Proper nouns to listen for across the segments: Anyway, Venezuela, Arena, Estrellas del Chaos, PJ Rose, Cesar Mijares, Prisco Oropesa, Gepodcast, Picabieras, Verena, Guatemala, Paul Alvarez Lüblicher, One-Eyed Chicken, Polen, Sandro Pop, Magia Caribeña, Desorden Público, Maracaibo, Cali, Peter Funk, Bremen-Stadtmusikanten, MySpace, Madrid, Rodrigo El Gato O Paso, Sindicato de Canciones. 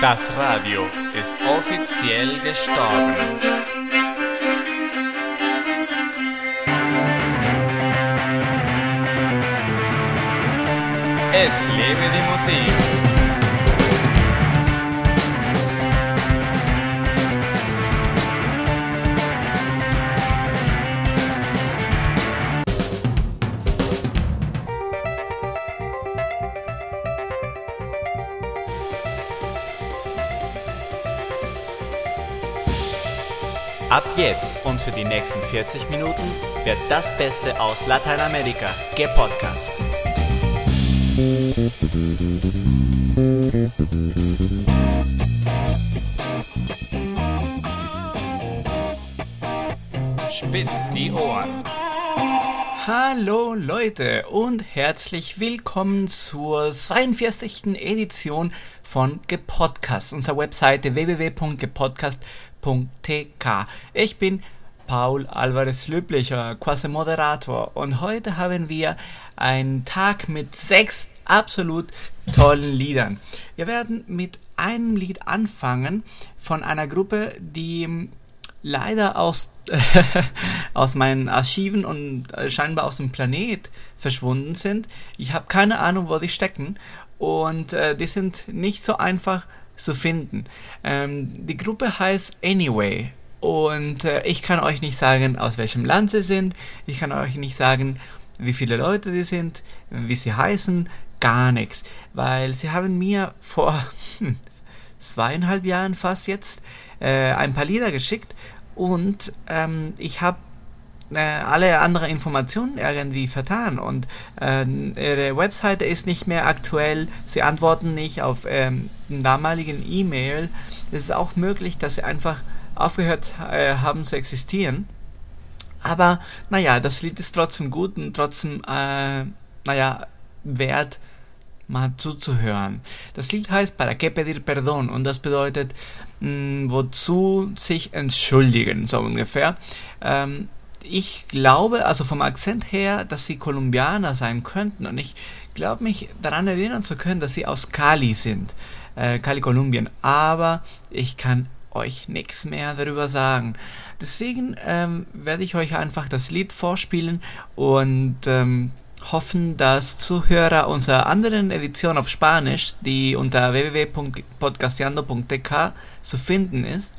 Das Radio ist offiziell gestorben. Es lebe die Musik. Ab jetzt und für die nächsten 40 Minuten wird das Beste aus Lateinamerika gepodcast. Spitzt die Ohren! Hallo Leute und herzlich willkommen zur 42. Edition von Gepodcast, unserer Webseite www.gepodcast.com. Ich bin Paul Alvarez Lüblicher, quasi Moderator, und heute haben wir einen Tag mit 6 absolut tollen Liedern. Wir werden mit einem Lied anfangen von einer Gruppe, die leider aus meinen Archiven und scheinbar aus dem Planet verschwunden sind. Ich habe keine Ahnung, wo die stecken, und die sind nicht so einfach zu finden. Die Gruppe heißt Anyway, und ich kann euch nicht sagen, aus welchem Land sie sind, ich kann euch nicht sagen, wie viele Leute sie sind, wie sie heißen, gar nichts, weil sie haben mir vor 2,5 Jahren fast jetzt ein paar Lieder geschickt, und ich habe alle anderen Informationen irgendwie vertan, und ihre Webseite ist nicht mehr aktuell, sie antworten nicht auf damaligen E-Mail. Es ist auch möglich, dass sie einfach aufgehört haben zu existieren, aber naja, das Lied ist trotzdem gut und trotzdem wert, mal zuzuhören. Das Lied heißt Para qué pedir perdón, und das bedeutet wozu sich entschuldigen, so ungefähr. Ich glaube, also vom Akzent her, dass sie Kolumbianer sein könnten, und ich glaube, mich daran erinnern zu können, dass sie aus Cali sind, Cali, Kolumbien, aber ich kann euch nichts mehr darüber sagen. Deswegen werde ich euch einfach das Lied vorspielen und hoffen, dass Zuhörer unserer anderen Edition auf Spanisch, die unter www.podcasteando.tk zu finden ist,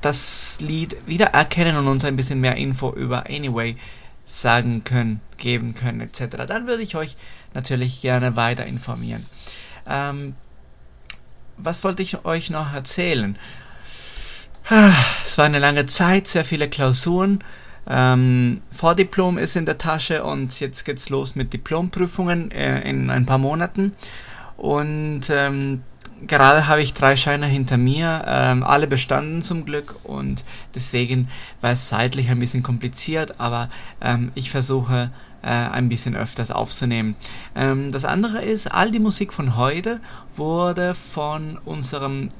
das Lied wiedererkennen und uns ein bisschen mehr Info über Anyway sagen können, geben können, etc. Dann würde ich euch natürlich gerne weiter informieren. Was wollte ich euch noch erzählen? Es war eine lange Zeit, sehr viele Klausuren. Vordiplom ist in der Tasche, und jetzt geht's los mit Diplomprüfungen in ein paar Monaten. Und gerade habe ich 3 Scheine hinter mir, alle bestanden zum Glück, und deswegen war es zeitlich ein bisschen kompliziert, aber ich versuche ein bisschen öfters aufzunehmen. Das andere ist, all die Musik von heute wurde von unserem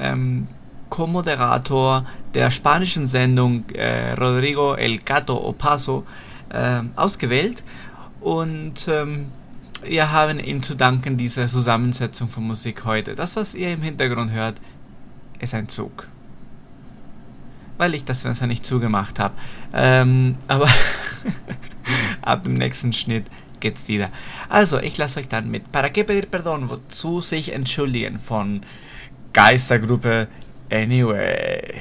Co-Moderator der spanischen Sendung Rodrigo El Gato O Paso ausgewählt, und wir haben ihm zu danken, dieser Zusammensetzung von Musik heute. Das, was ihr im Hintergrund hört, ist ein Zug. Weil ich das Fenster nicht zugemacht habe. Aber ab dem nächsten Schnitt geht's wieder. Also, ich lasse euch dann mit Para qué pedir perdón, wozu sich entschuldigen, von Geistergruppe Anyway.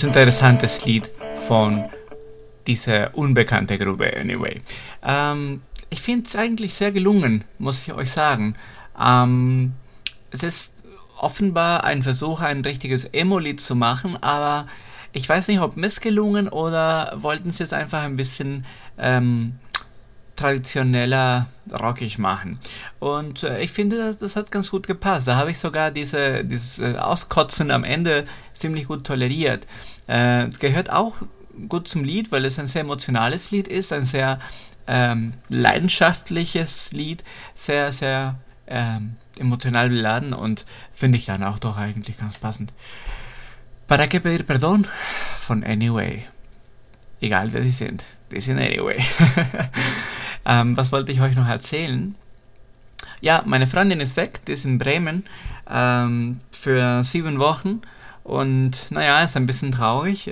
Interessantes Lied von dieser unbekannten Gruppe, Anyway. Ich finde es eigentlich sehr gelungen, muss ich euch sagen. Es ist offenbar ein Versuch, ein richtiges Emo-Lied zu machen, aber ich weiß nicht, ob missgelungen oder wollten sie es einfach ein bisschen traditioneller rockig machen. Und ich finde, das hat ganz gut gepasst. Da habe ich sogar dieses Auskotzen am Ende ziemlich gut toleriert. Es gehört auch gut zum Lied, weil es ein sehr emotionales Lied ist, ein sehr leidenschaftliches Lied, sehr, sehr emotional beladen und finde ich dann auch doch eigentlich ganz passend. Para que pedir perdón von Anyway. Egal, wer sie sind. Die sind Anyway. Was wollte ich euch noch erzählen? Ja, meine Freundin ist weg, die ist in Bremen für 7 Wochen und naja, ist ein bisschen traurig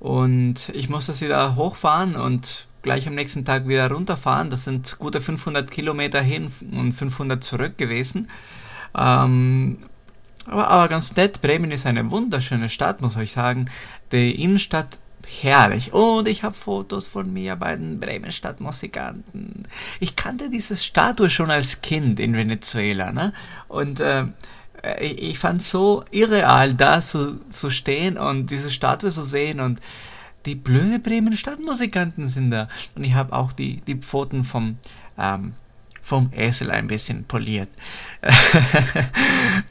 und ich musste sie da hochfahren und gleich am nächsten Tag wieder runterfahren. Das sind gute 500 Kilometer hin und 500 zurück gewesen. Aber ganz nett, Bremen ist eine wunderschöne Stadt, muss ich sagen. Die Innenstadt herrlich. Und ich habe Fotos von mir bei den Bremen-Stadtmusikanten. Ich kannte diese Statue schon als Kind in Venezuela, ne? Und ich fand es so irreal, da zu stehen und diese Statue zu sehen. Und die blöde Bremen-Stadtmusikanten sind da. Und ich habe auch die Pfoten vom Esel ein bisschen poliert.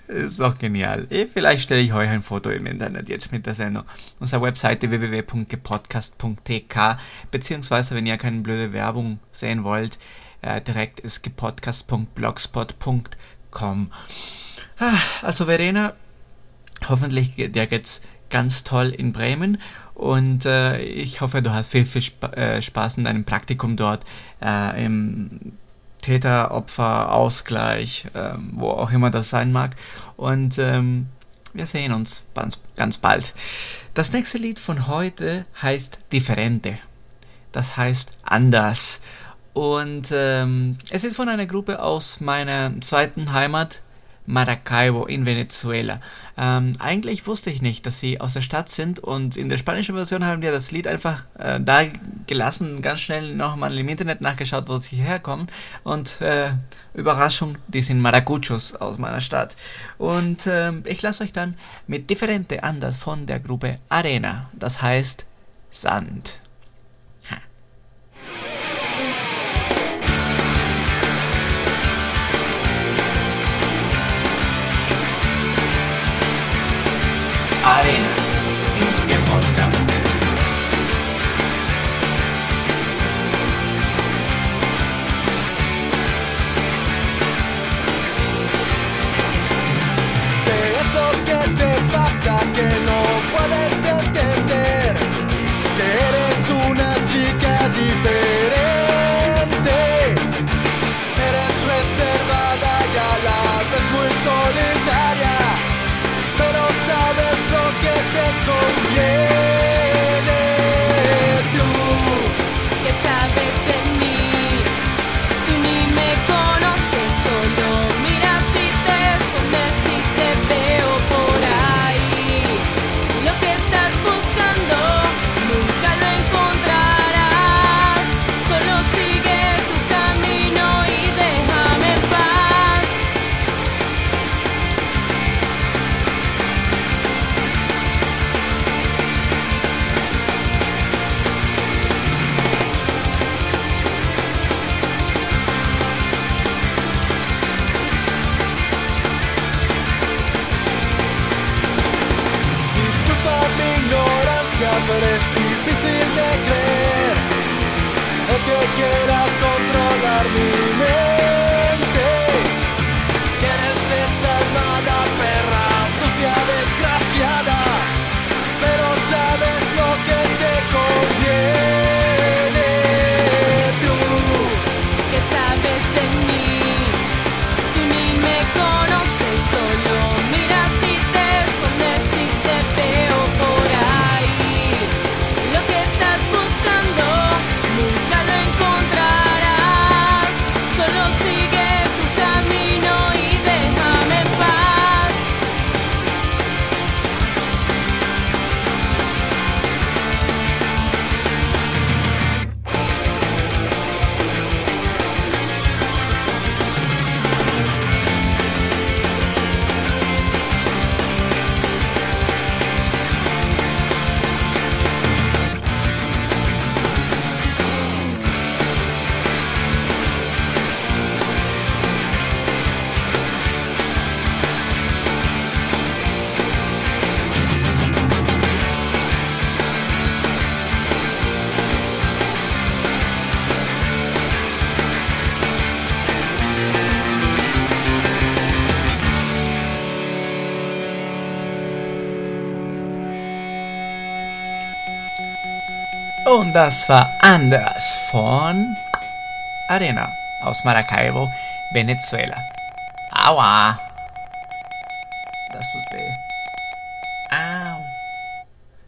Ist doch genial. Vielleicht stelle ich euch ein Foto im Internet jetzt mit der Sendung. Unsere Webseite www.gepodcast.tk beziehungsweise, wenn ihr keine blöde Werbung sehen wollt, direkt ist gepodcast.blogspot.com. Also Verena, hoffentlich dir geht's ganz toll in Bremen und ich hoffe, du hast viel, viel Spaß in deinem Praktikum dort im Täter-Opfer-Ausgleich, wo auch immer das sein mag. Und wir sehen uns ganz bald. Das nächste Lied von heute heißt Diferente. Das heißt anders. Und es ist von einer Gruppe aus meiner zweiten Heimat, Maracaibo in Venezuela. Eigentlich wusste ich nicht, dass sie aus der Stadt sind und in der spanischen Version haben wir das Lied einfach da gelassen, ganz schnell nochmal im Internet nachgeschaut, wo sie herkommen und Überraschung, die sind Maracuchos aus meiner Stadt. Und ich lasse euch dann mit Diferente anders von der Gruppe Arena, das heißt Sand. Arena, im Podcast. ¿Qué es lo que te pasa que no puedes entender? Que eres una chica diferente. Eres reservada y a la vez muy solitaria, pero sabes que te conviene. Tú que sabes de mí, tú ni me conoces, solo miras y te escondes y te veo por ahí. Lo que estás buscando nunca lo encontrarás, solo sigue tu camino y déjame en paz. Pero es difícil de creer, o que quieras Und das war Anders von Arena aus Maracaibo, Venezuela. Aua! Das tut weh. Au!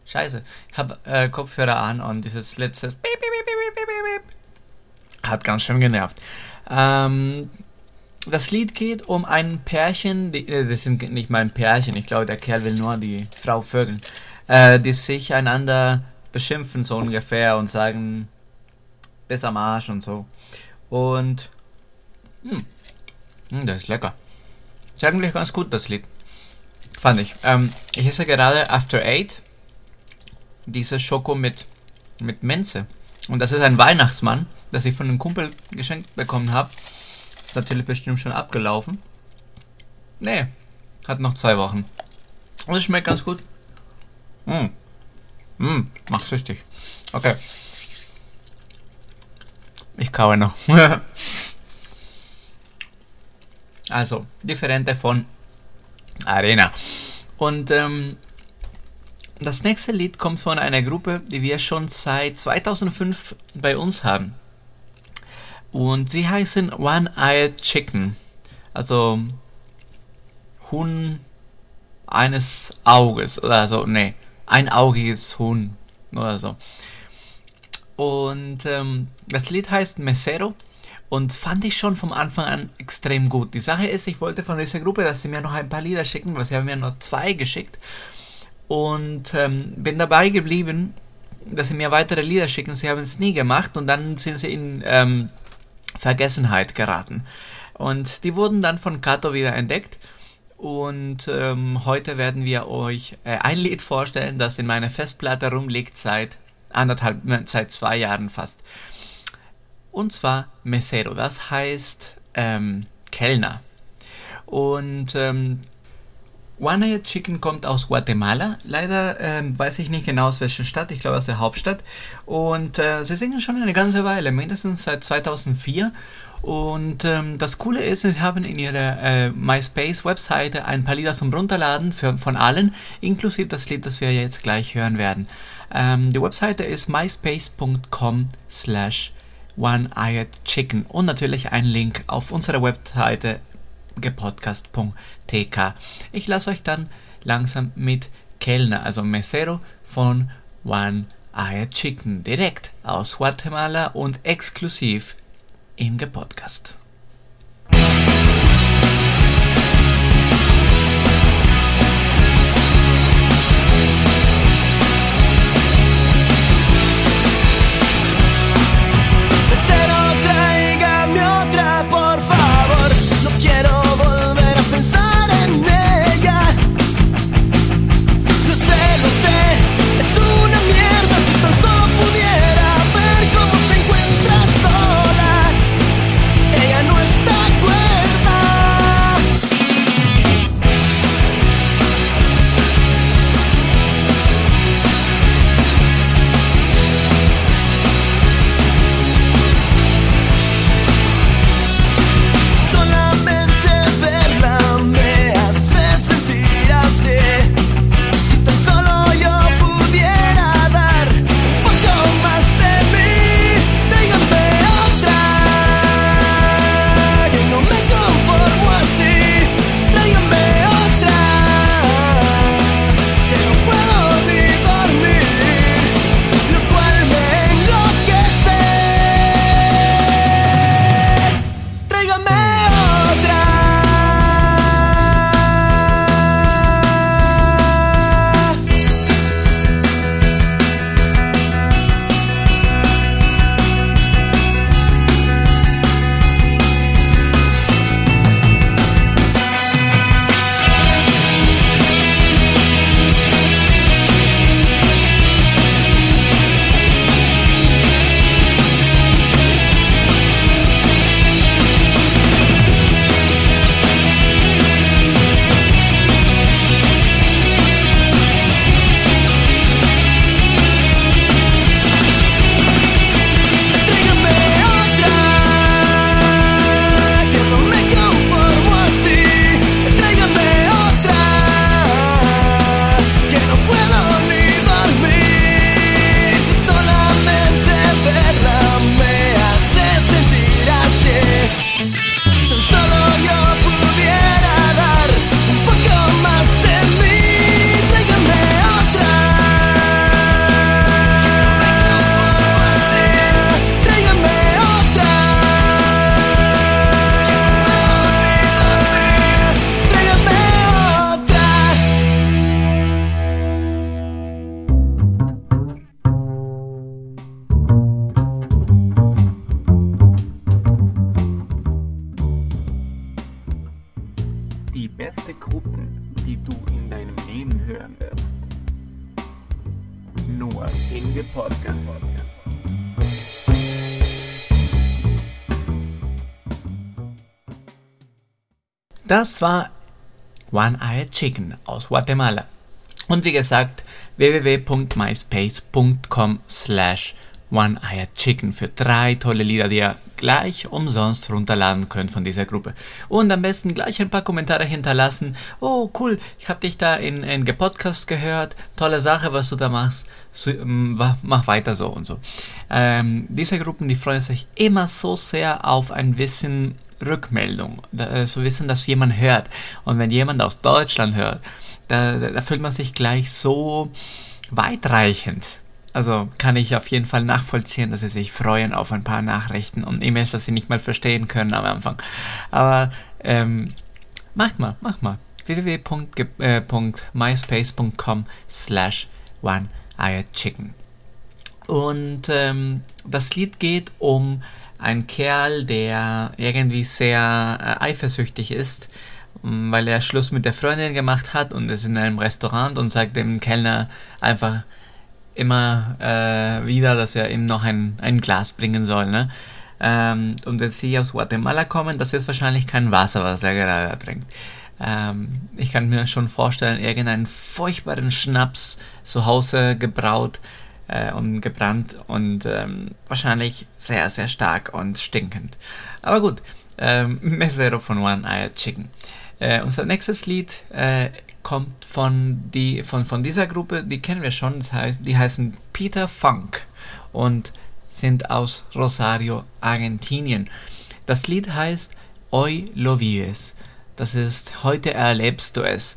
Scheiße, ich habe Kopfhörer an und dieses letztes hat ganz schön genervt. Das Lied geht um ein Pärchen, das sind nicht mal ein Pärchen, ich glaube der Kerl will nur die Frau vögeln, die sich einander beschimpfen so ungefähr und sagen, bis am Arsch und so. Und das ist lecker. Ist eigentlich ganz gut, das Lied. Fand ich. Ich esse gerade After Eight diese Schoko mit Minze. Und das ist ein Weihnachtsmann, das ich von einem Kumpel geschenkt bekommen habe. Ist natürlich bestimmt schon abgelaufen. Nee, hat noch 2 Wochen. Und es schmeckt ganz gut. Macht süchtig. Okay. Ich kaue noch. Also, Differente von Arena. Und das nächste Lied kommt von einer Gruppe, die wir schon seit 2005 bei uns haben. Und sie heißen One-Eyed Chicken. Also Huhn eines Auges. Oder so, nee, einaugiges Huhn. Oder so. Und das Lied heißt Mesero. Und fand ich schon vom Anfang an extrem gut. Die Sache ist, ich wollte von dieser Gruppe, dass sie mir noch ein paar Lieder schicken, weil sie haben mir noch 2 geschickt. Und bin dabei geblieben, dass sie mir weitere Lieder schicken. Sie haben es nie gemacht und dann sind sie in Vergessenheit geraten. Und die wurden dann von Kato wieder entdeckt. Und heute werden wir euch ein Lied vorstellen, das in meiner Festplatte rumliegt seit seit 2 Jahren fast. Und zwar Mesero, das heißt Kellner. Und One-Eyed Chicken kommt aus Guatemala. Leider weiß ich nicht genau aus welcher Stadt, ich glaube aus der Hauptstadt. Und sie singen schon eine ganze Weile, mindestens seit 2004. Und das Coole ist, sie haben in ihrer MySpace-Webseite ein paar Lieder zum Runterladen von allen, inklusive das Lied, das wir jetzt gleich hören werden. Die Webseite ist myspace.com/One-Eyed Chicken und natürlich ein Link auf unserer Webseite gepodcast.tk. Ich lasse euch dann langsam mit Kellner, also Mesero von One-Eyed Chicken, direkt aus Guatemala und exklusiv im Gepodcast. Ella Das war One-Eyed Chicken aus Guatemala. Und wie gesagt, www.myspace.com/One-Eyed Chicken für 3 tolle Lieder, die ihr gleich umsonst runterladen könnt von dieser Gruppe. Und am besten gleich ein paar Kommentare hinterlassen. Oh, cool, ich habe dich da in Gepodcast gehört. Tolle Sache, was du da machst. Mach weiter so und so. Diese Gruppen, die freuen sich immer so sehr auf ein bisschen Rückmeldung. So wissen, dass jemand hört. Und wenn jemand aus Deutschland hört, da fühlt man sich gleich so weitreichend. Also kann ich auf jeden Fall nachvollziehen, dass sie sich freuen auf ein paar Nachrichten und E-Mails, dass sie nicht mal verstehen können am Anfang. Aber macht mal. www.myspace.com/One-Eyed Chicken. Und das Lied geht um einen Kerl, der irgendwie sehr eifersüchtig ist, weil er Schluss mit der Freundin gemacht hat und ist in einem Restaurant und sagt dem Kellner einfach immer wieder, dass er ihm noch ein Glas bringen soll, ne? Und wenn sie aus Guatemala kommen, das ist wahrscheinlich kein Wasser, was er gerade trinkt. Ich kann mir schon vorstellen, irgendeinen furchtbaren Schnaps zu Hause gebraut und gebrannt und wahrscheinlich sehr, sehr stark und stinkend. Aber gut, Mesero von One-Eyed Chicken. Unser nächstes Lied kommt von dieser Gruppe, die kennen wir schon, das heißt, die heißen Peter Funk und sind aus Rosario, Argentinien. Das Lied heißt Hoy lo vives, das ist Heute erlebst du es.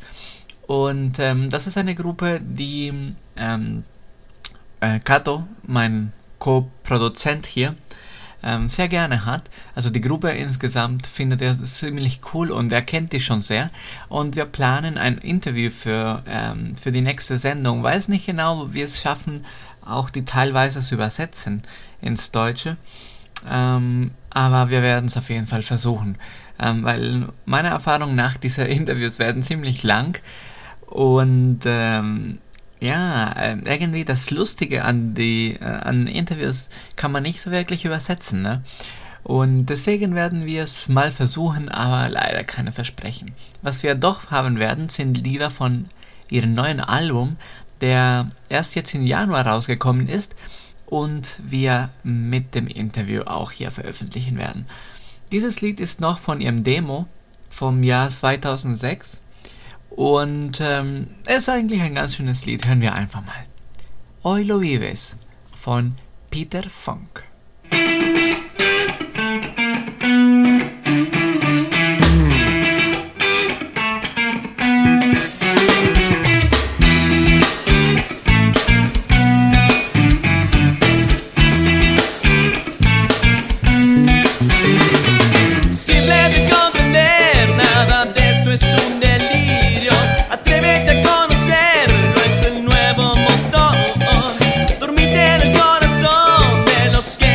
Und das ist eine Gruppe, die Kato, mein Co-Produzent hier, sehr gerne hat. Also die Gruppe insgesamt findet er ziemlich cool und er kennt die schon sehr. Und wir planen ein Interview für die nächste Sendung. Weiß nicht genau, wie wir es schaffen, auch die teilweise zu übersetzen ins Deutsche. Aber wir werden es auf jeden Fall versuchen. Weil meiner Erfahrung nach, diese Interviews werden ziemlich lang. Und irgendwie das Lustige an Interviews kann man nicht so wirklich übersetzen, ne? Und deswegen werden wir es mal versuchen, aber leider keine Versprechen. Was wir doch haben werden, sind Lieder von ihrem neuen Album, der erst jetzt im Januar rausgekommen ist und wir mit dem Interview auch hier veröffentlichen werden. Dieses Lied ist noch von ihrem Demo vom Jahr 2006. Und ist eigentlich ein ganz schönes Lied. Hören wir einfach mal. Hoy lo vives von Peter Funk. Scared.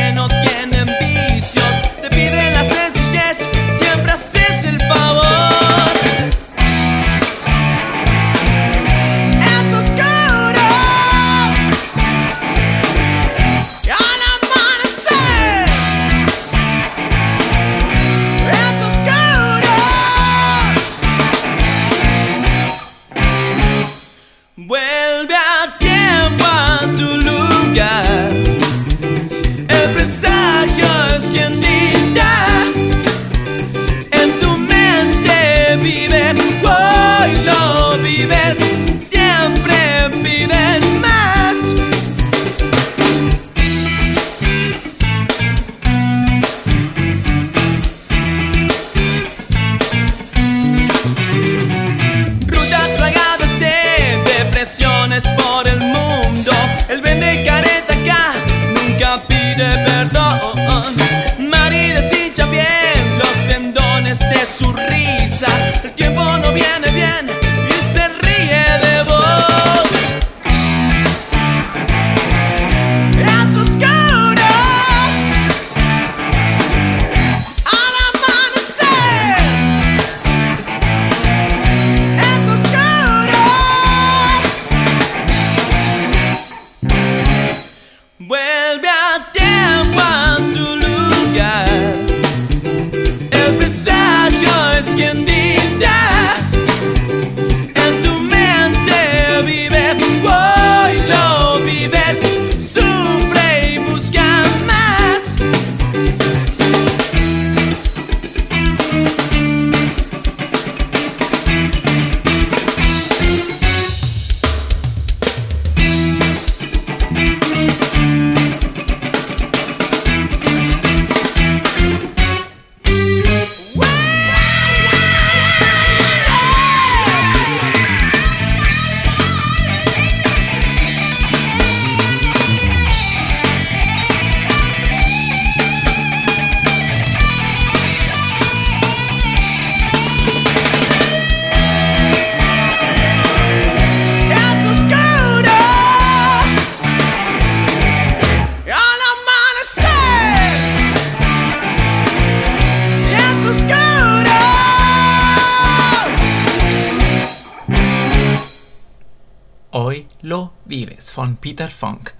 Lo Vives von Peter Funk.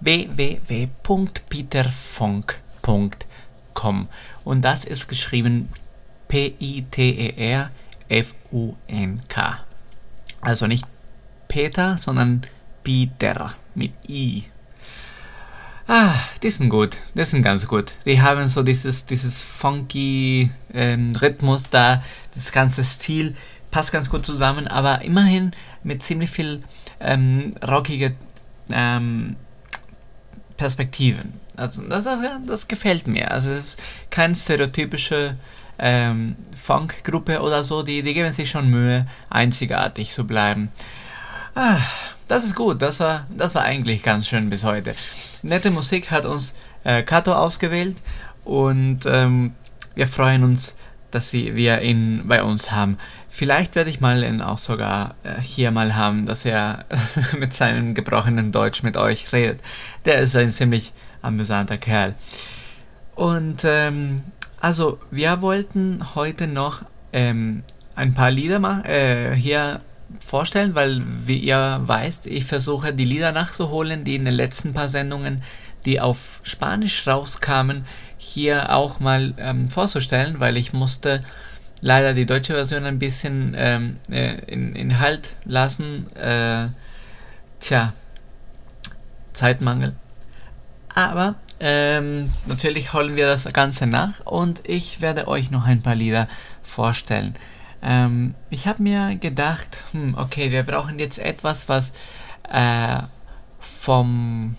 www.peterfunk.com und das ist geschrieben P-I-T-E-R-F-U-N-K. Also nicht Peter, sondern Peter mit I. Ah, die sind gut, die sind ganz gut. Die haben so dieses funky Rhythmus da, das ganze Stil passt ganz gut zusammen, aber immerhin mit ziemlich viel rockige Perspektiven. Also das gefällt mir. Also es ist keine stereotypische Funk-Gruppe oder so. Die geben sich schon Mühe, einzigartig zu bleiben. Ah, das ist gut. Das war eigentlich ganz schön bis heute. Nette Musik hat uns Kato ausgewählt und wir freuen uns, dass wir ihn bei uns haben. Vielleicht werde ich mal ihn auch sogar hier mal haben, dass er mit seinem gebrochenen Deutsch mit euch redet. Der ist ein ziemlich amüsanter Kerl. Und also wir wollten heute noch ein paar Lieder hier vorstellen, weil, wie ihr weißt, ich versuche die Lieder nachzuholen, die in den letzten paar Sendungen, die auf Spanisch rauskamen, hier auch mal vorzustellen, weil ich musste leider die deutsche Version ein bisschen in Halt lassen. Zeitmangel. Aber natürlich holen wir das Ganze nach und ich werde euch noch ein paar Lieder vorstellen. Ich habe mir gedacht, okay, wir brauchen jetzt etwas, was vom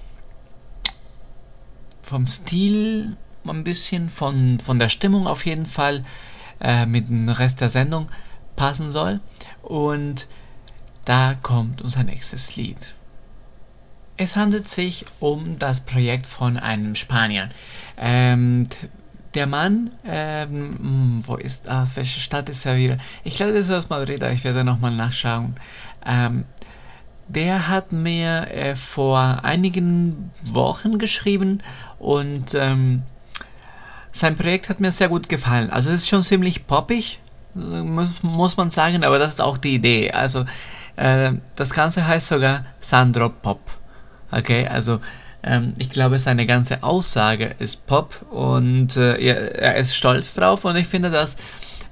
Stil ein bisschen, von der Stimmung auf jeden Fall mit dem Rest der Sendung passen soll. Und da kommt unser nächstes Lied. Es handelt sich um das Projekt von einem Spanier. Der Mann, wo ist das? Welche Stadt ist er wieder? Ich glaube, das ist aus Madrid, aber ich werde nochmal nachschauen. Der hat mir vor einigen Wochen geschrieben und sein Projekt hat mir sehr gut gefallen. Also es ist schon ziemlich poppig, muss man sagen, aber das ist auch die Idee. Also das Ganze heißt sogar Sandro Pop. Okay, also ich glaube, seine ganze Aussage ist Pop und er ist stolz drauf und ich finde das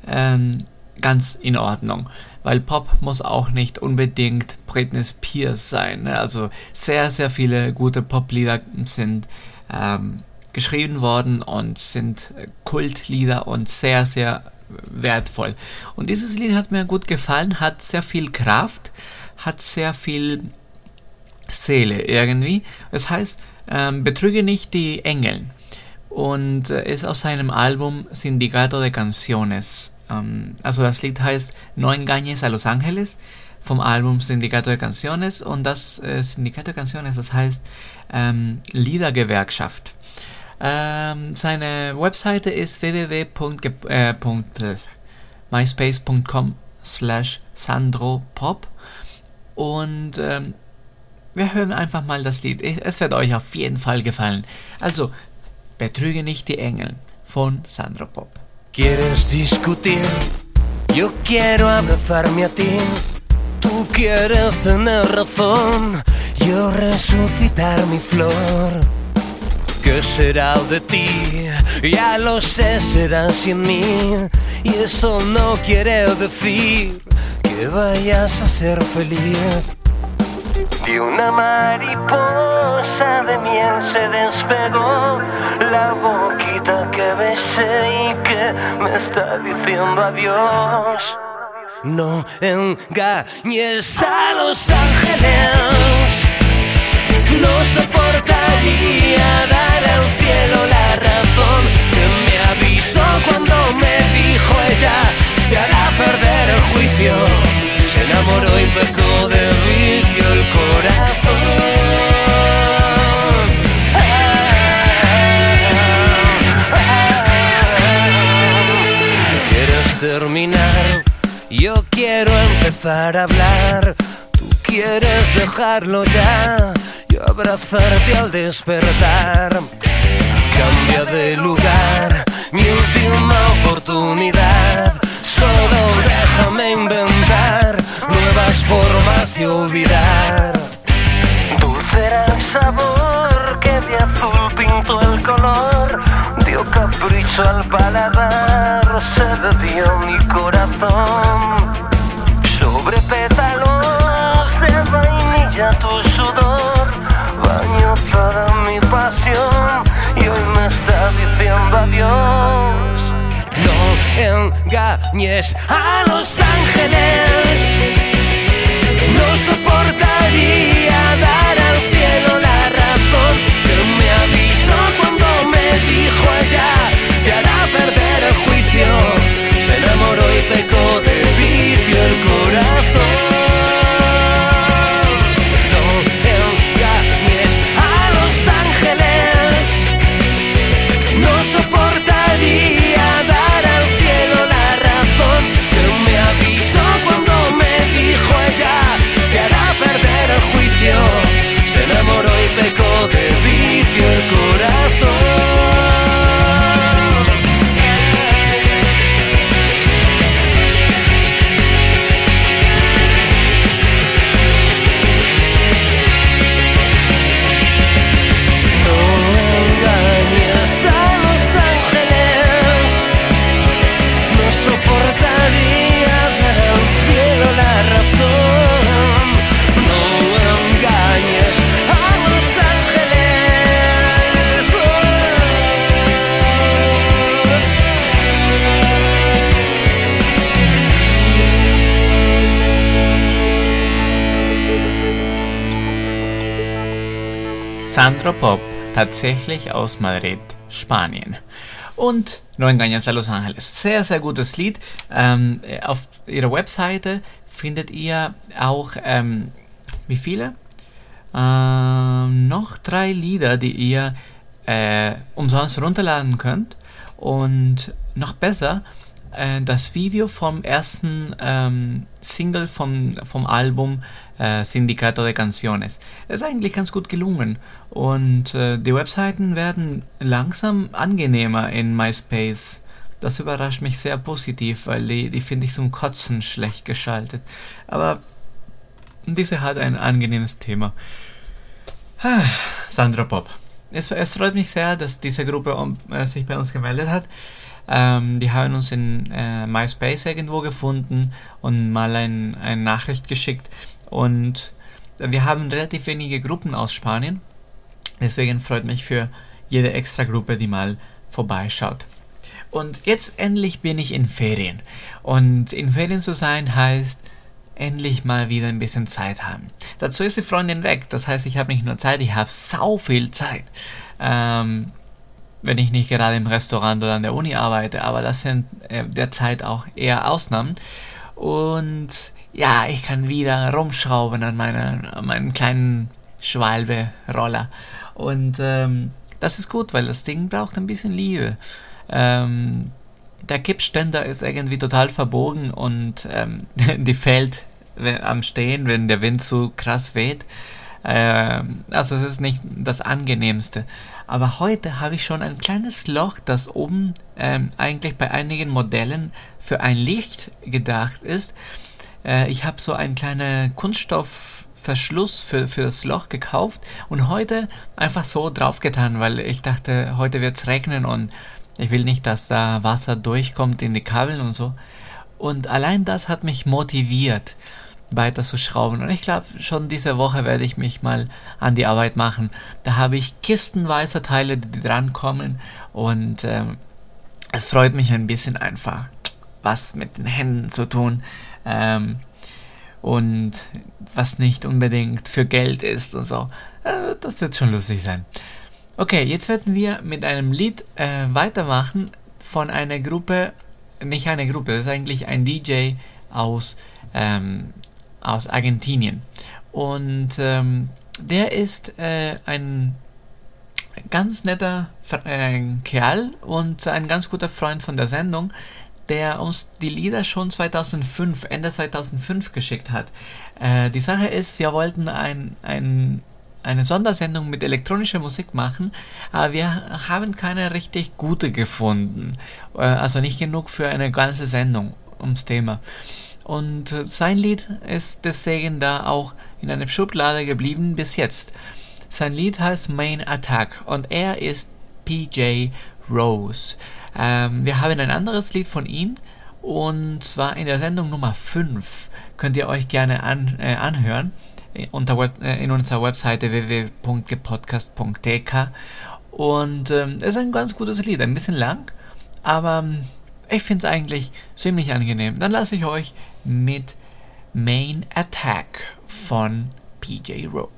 ganz in Ordnung, weil Pop muss auch nicht unbedingt Britney Spears sein. Ne? Also sehr, sehr viele gute Poplieder sind geschrieben worden und sind Kultlieder und sehr, sehr wertvoll. Und dieses Lied hat mir gut gefallen, hat sehr viel Kraft, hat sehr viel Seele irgendwie. Das heißt, betrüge nicht die Engel und ist aus seinem Album Sindicato de Canciones. Also das Lied heißt No Engañes a Los Ángeles vom Album Sindicato de Canciones und das Sindicato de Canciones, das heißt Liedergewerkschaft. Seine Webseite ist www.myspace.com/sandropop und wir hören einfach mal das Lied. Es wird euch auf jeden Fall gefallen. Also, betrüge nicht die Engel von Sandro Pop. Quieres discutir, yo quiero abrazarme a ti. Tú quieres tener razón, yo resucitar mi flor. ¿Qué será de ti? Ya lo sé, será sin mí. Y eso no quiere decir que vayas a ser feliz. Y una mariposa de miel se despegó la boquita que besé y que me está diciendo adiós. No engañes a Los Ángeles, no soportaría dar al cielo la razón que me avisó cuando me dijo ella te hará perder el juicio. Se enamoró y pecó de vicio el corazón. Quieres terminar, yo quiero empezar a hablar. Tú quieres dejarlo ya y abrazarte al despertar. Cambia de lugar, mi última oportunidad. Solo déjame inventar nuevas formas de olvidar. beso al paladar se bebió mi corazón. Sobre pétalos de vainilla tu sudor bañó toda mi pasión y hoy me está diciendo adiós. No engañes a los ángeles, no soportaría dar al cielo la razón, pero me avisó cuando me dijo allá, te hará perder el juicio, se enamoró y pecó de vicio el corazón. No engañes a los ángeles, no soportaría dar al cielo la razón, pero me avisó cuando me dijo allá, te hará perder el juicio, se enamoró y pecó de vicio el corazón. Sandro Pop, tatsächlich aus Madrid, Spanien. Und No Engañas a Los Angeles. Sehr, sehr gutes Lied. Auf ihrer Webseite findet ihr auch, wie viele? Noch 3 Lieder, die ihr umsonst runterladen könnt. Und noch besser, das Video vom ersten Single vom Album Sindicato de Canciones. Ist eigentlich ganz gut gelungen und die Webseiten werden langsam angenehmer in MySpace. Das überrascht mich sehr positiv, weil die finde ich zum Kotzen schlecht geschaltet. Aber diese hat ein angenehmes Thema. Sandro Pop. Es freut mich sehr, dass diese Gruppe sich bei uns gemeldet hat. Die haben uns in MySpace irgendwo gefunden und mal eine Nachricht geschickt. Und wir haben relativ wenige Gruppen aus Spanien. Deswegen freut mich für jede extra Gruppe, die mal vorbeischaut. Und jetzt endlich bin ich in Ferien. Und in Ferien zu sein heißt, endlich mal wieder ein bisschen Zeit haben. Dazu ist die Freundin weg. Das heißt, ich habe nicht nur Zeit, ich habe sau viel Zeit. Wenn ich nicht gerade im Restaurant oder an der Uni arbeite, aber das sind derzeit auch eher Ausnahmen. Und ja, ich kann wieder rumschrauben an meinem kleinen Schwalbe-Roller. Und das ist gut, weil das Ding braucht ein bisschen Liebe. Der Kippständer ist irgendwie total verbogen und die fällt am Stehen, wenn der Wind so krass weht. Also es ist nicht das Angenehmste. Aber heute habe ich schon ein kleines Loch, das oben eigentlich bei einigen Modellen für ein Licht gedacht ist. Ich habe so einen kleinen Kunststoffverschluss für das Loch gekauft und heute einfach so draufgetan, weil ich dachte, heute wird es regnen und ich will nicht, dass da Wasser durchkommt in die Kabel und so. Und allein das hat mich motiviert, weiter zu schrauben. Und ich glaube, schon diese Woche werde ich mich mal an die Arbeit machen. Da habe ich kistenweise Teile, die drankommen. Und es freut mich ein bisschen einfach, was mit den Händen zu tun. Und was nicht unbedingt für Geld ist und so. Das wird schon lustig sein. Okay, jetzt werden wir mit einem Lied weitermachen von einer Gruppe, nicht eine Gruppe, das ist eigentlich ein DJ aus Argentinien. Und der ist ein ganz netter Kerl und ein ganz guter Freund von der Sendung, der uns die Lieder schon Ende 2005 geschickt hat. Die Sache ist, wir wollten eine Sondersendung mit elektronischer Musik machen, aber wir haben keine richtig gute gefunden. Also nicht genug für eine ganze Sendung ums Thema. Und sein Lied ist deswegen da auch in einer Schublade geblieben bis jetzt. Sein Lied heißt Main Attack und er ist PJ Rose. Wir haben ein anderes Lied von ihm, und zwar in der Sendung Nummer 5. Könnt ihr euch gerne anhören in unserer Webseite www.gepodcast.dk. Und es ist ein ganz gutes Lied, ein bisschen lang, aber ich finde es eigentlich ziemlich angenehm. Dann lasse ich euch mit Main Attack von PJ Rose.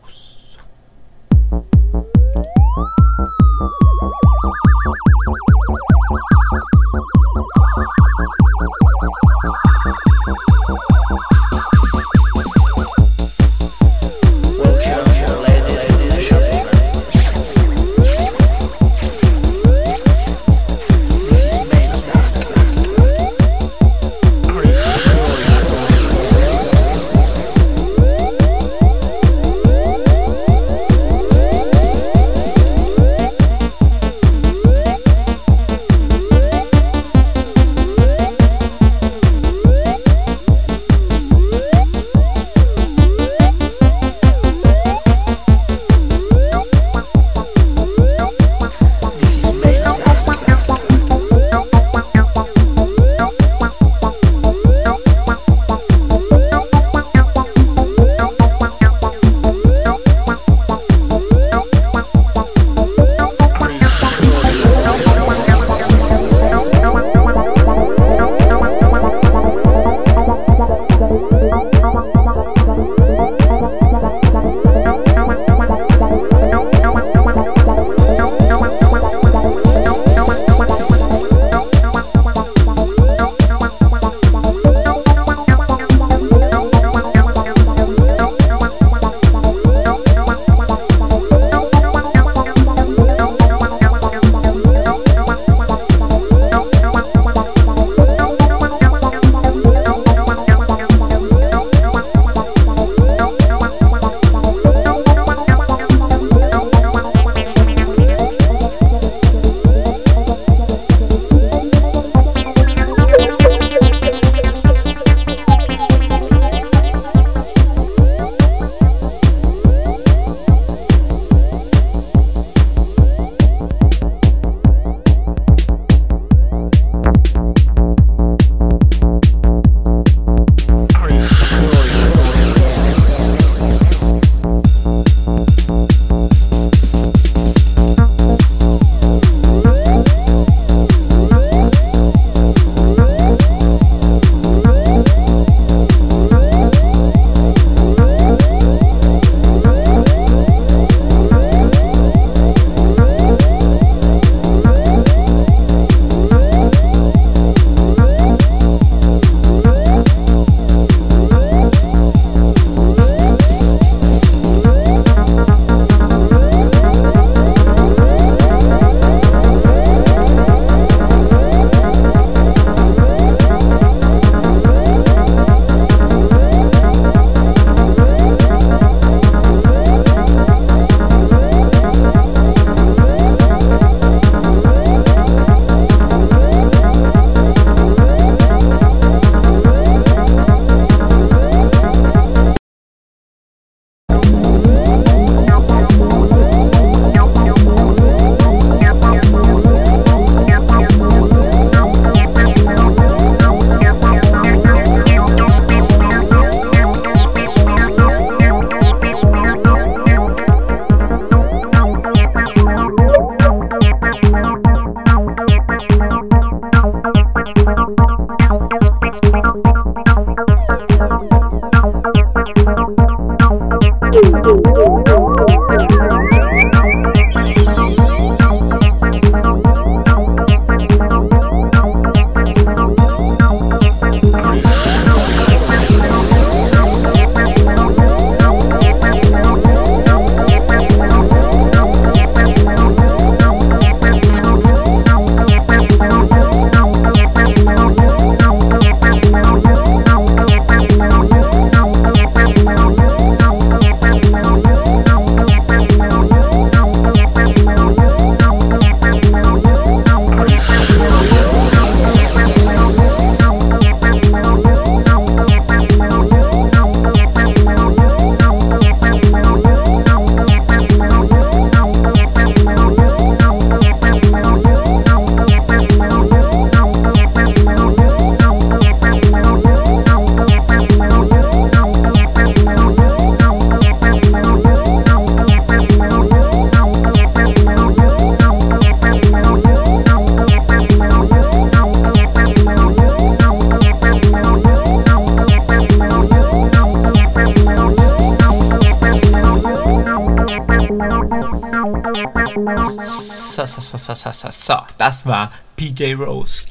Das war PJ Rose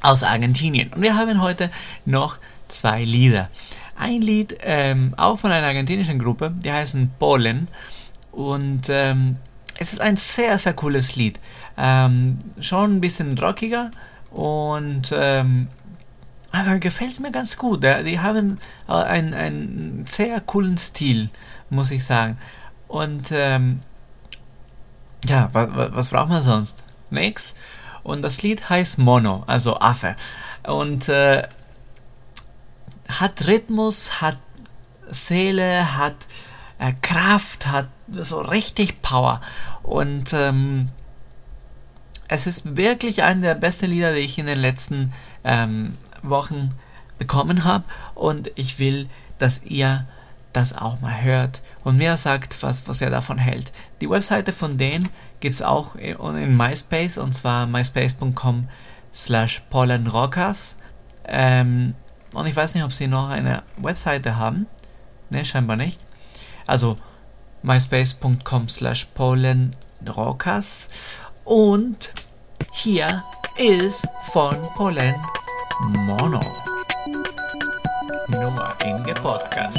aus Argentinien. Und wir haben heute noch zwei Lieder. Ein Lied auch von einer argentinischen Gruppe, die heißen Polen. Und es ist ein sehr, sehr cooles Lied. Schon ein bisschen rockiger und aber gefällt mir ganz gut. Die haben einen sehr coolen Stil, muss ich sagen. Und ja, was braucht man sonst? Nix. Und das Lied heißt Mono, also Affe. Und hat Rhythmus, hat Seele, hat Kraft, hat so richtig Power. Und es ist wirklich einer der besten Lieder, die ich in den letzten Wochen bekommen habe. Und ich will, dass ihr das auch mal hört und mir sagt, was ihr davon hält. Die Webseite von denen gibt es auch in MySpace, und zwar myspace.com/polenrockers. Und ich weiß nicht, ob sie noch eine Webseite haben. Ne, scheinbar nicht. Also myspace.com/polenrockers. Und hier ist von Polen Mono. Nummer in Gepodcast.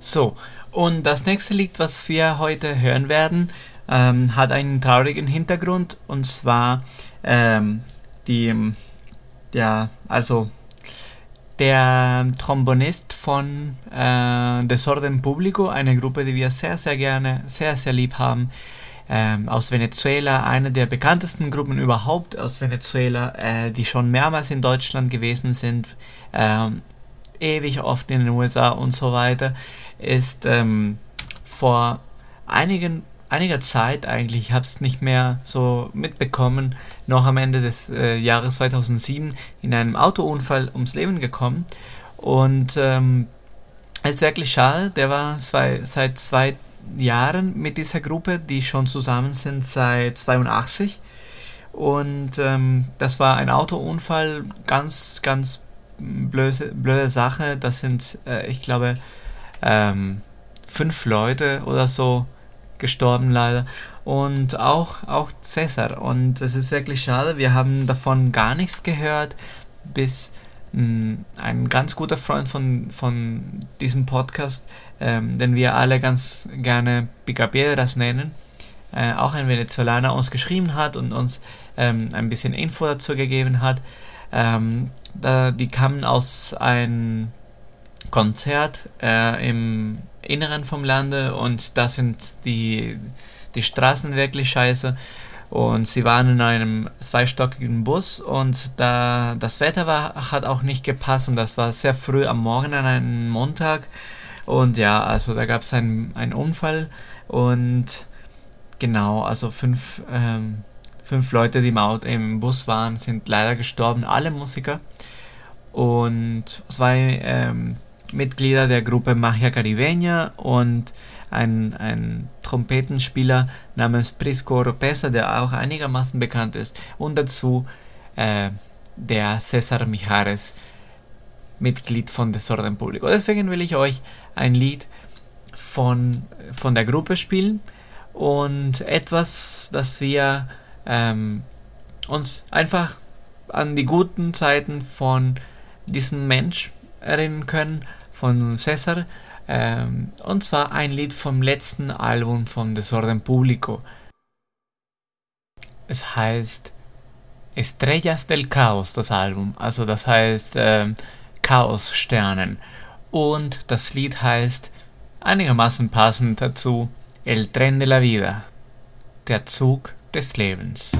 So, und das nächste Lied, was wir heute hören werden, hat einen traurigen Hintergrund, und zwar der Trombonist von Desorden Público, eine Gruppe, die wir sehr, sehr gerne, sehr, sehr lieb haben, aus Venezuela, eine der bekanntesten Gruppen überhaupt aus Venezuela, die schon mehrmals in Deutschland gewesen sind, ewig oft in den USA und so weiter, ist vor einiger Zeit eigentlich, ich habe es nicht mehr so mitbekommen, noch am Ende des Jahres 2007 in einem Autounfall ums Leben gekommen, und ist wirklich schade. Der war seit 2 Jahren mit dieser Gruppe, die schon zusammen sind seit 82, und das war ein Autounfall, ganz, ganz blöde Sache. Das sind, ich glaube, 5 Leute oder so gestorben leider, und auch Cesar, und es ist wirklich schade. Wir haben davon gar nichts gehört, bis ein ganz guter Freund von diesem Podcast, den wir alle ganz gerne Picabieras nennen, auch ein Venezolaner, uns geschrieben hat und uns ein bisschen Info dazu gegeben hat. Die kamen aus einem Konzert im Inneren vom Lande, und da sind die Straßen wirklich scheiße, und sie waren in einem 2-stöckigen Bus, und da das Wetter hat auch nicht gepasst, und das war sehr früh am Morgen an einem Montag, und ja, also da gab es einen Unfall, und genau, also 5 Leute, die im Bus waren, sind leider gestorben, alle Musiker, und 2 Mitglieder der Gruppe Magia Caribeña und ein Trompetenspieler namens Prisco Oropesa, der auch einigermaßen bekannt ist, und dazu der Cesar Mijares, Mitglied von Desorden Público. Deswegen will ich euch ein Lied von der Gruppe spielen und etwas, das wir uns einfach an die guten Zeiten von diesem Mensch erinnern können, von Cesar, und zwar ein Lied vom letzten Album von Desorden Público. Es heißt Estrellas del Chaos, das Album, also das heißt Chaossternen, und das Lied heißt einigermaßen passend dazu El Tren de la Vida, der Zug des Lebens.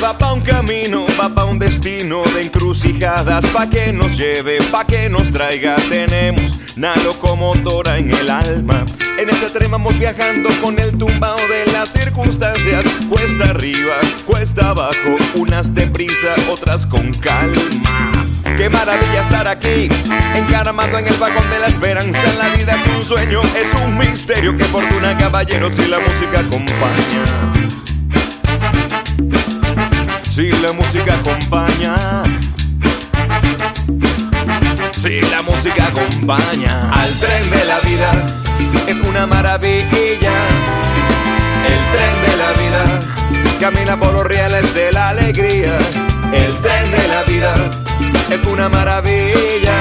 Va pa' un camino, va pa' un destino de encrucijadas, pa' que nos lleve, pa' que nos traiga. Tenemos una locomotora en el alma, en este tren vamos viajando con el tumbao de las circunstancias. Cuesta arriba, cuesta abajo, unas deprisa, otras con calma. Qué maravilla estar aquí, encaramado en el vagón de la esperanza. La vida es un sueño, es un misterio, qué fortuna, caballeros, si la música acompaña. Si la música acompaña, si la música acompaña. Al tren de la vida, es una maravilla. El tren de la vida, camina por los rieles de la alegría. El tren de la vida, es una maravilla.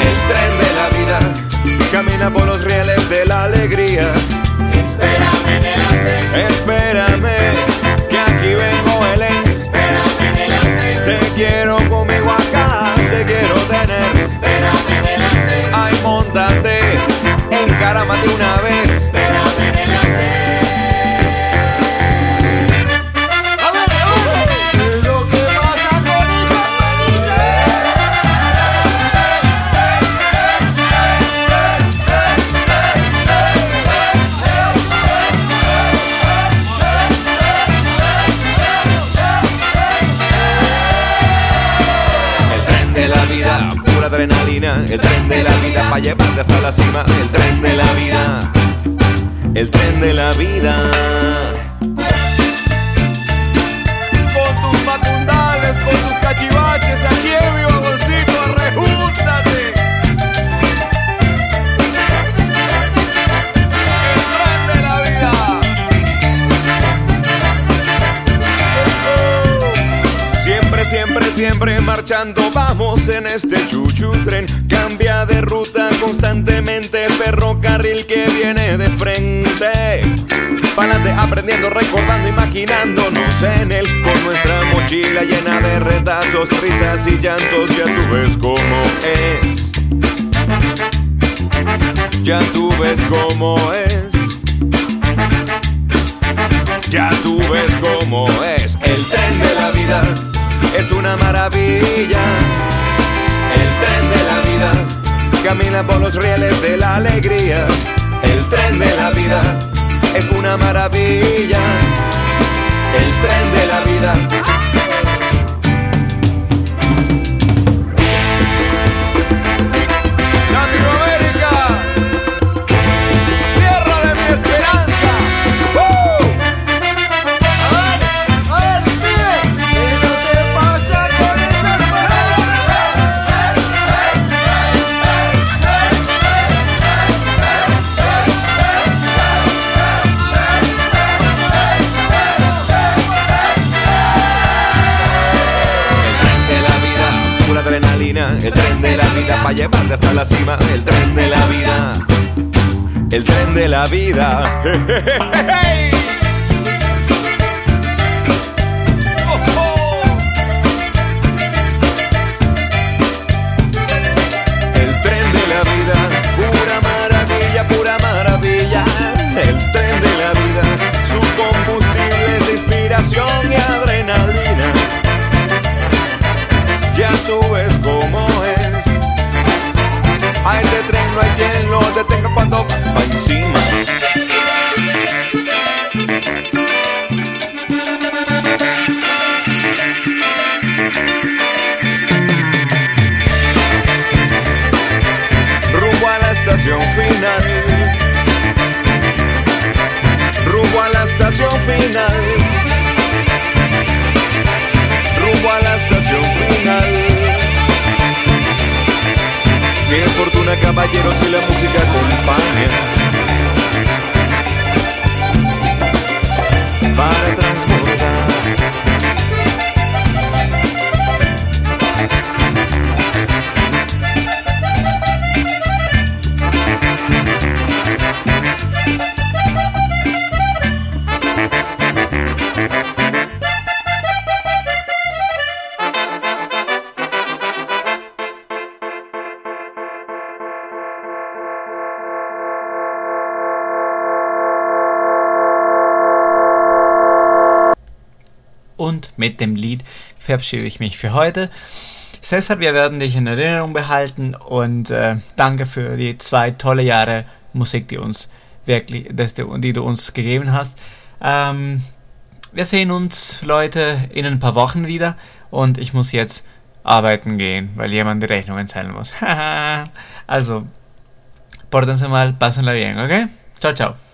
El tren de la vida, camina por los rieles de la alegría. Espérame delante, espérame, que aquí vengo. Te quiero conmigo acá, te quiero tener. Espérame delante. Ay, montate, encáramate una vez. Espérame delante. adrenalina, el tren de la vida para llevarte hasta la cima, el tren de la vida, el tren de la vida. Con tus macundales, con tus cachivaches, aquí en mi vagoncito, rejúntate. Siempre, siempre marchando, vamos en este chuchu tren. Cambia de ruta constantemente, ferrocarril que viene de frente. Pa'lante aprendiendo, recordando, imaginándonos en él. Con nuestra mochila llena de retazos, risas y llantos, ya tú ves cómo es. Ya tú ves cómo es. Ya tú ves cómo es. El tren de la vida es una maravilla, el tren de la vida, camina por los rieles de la alegría. El tren de la vida es una maravilla, el tren de la vida. El tren de la vida pa' llevarte hasta la cima. El tren de la vida, el tren de la vida. ¡Hey! ¡Oh, oh! El tren de la vida, pura maravilla, pura maravilla. El tren de la vida, su combustible es de inspiración y adrenalina. Ya tú ves cómo es. A este tren no hay quien lo detenga cuando va encima. Rumbo a la estación final. Rumbo a la estación final. A la estación final. Bien fortuna, caballeros, y la música acompaña para transportar. Und mit dem Lied verabschiede ich mich für heute. Cesar, wir werden dich in Erinnerung behalten und danke für die 2 tolle Jahre Musik, die uns wirklich, die du uns gegeben hast. Wir sehen uns, Leute, in ein paar Wochen wieder und ich muss jetzt arbeiten gehen, weil jemand die Rechnungen zahlen muss. Also, pórtense mal, pásenla bien, okay? Ciao, ciao.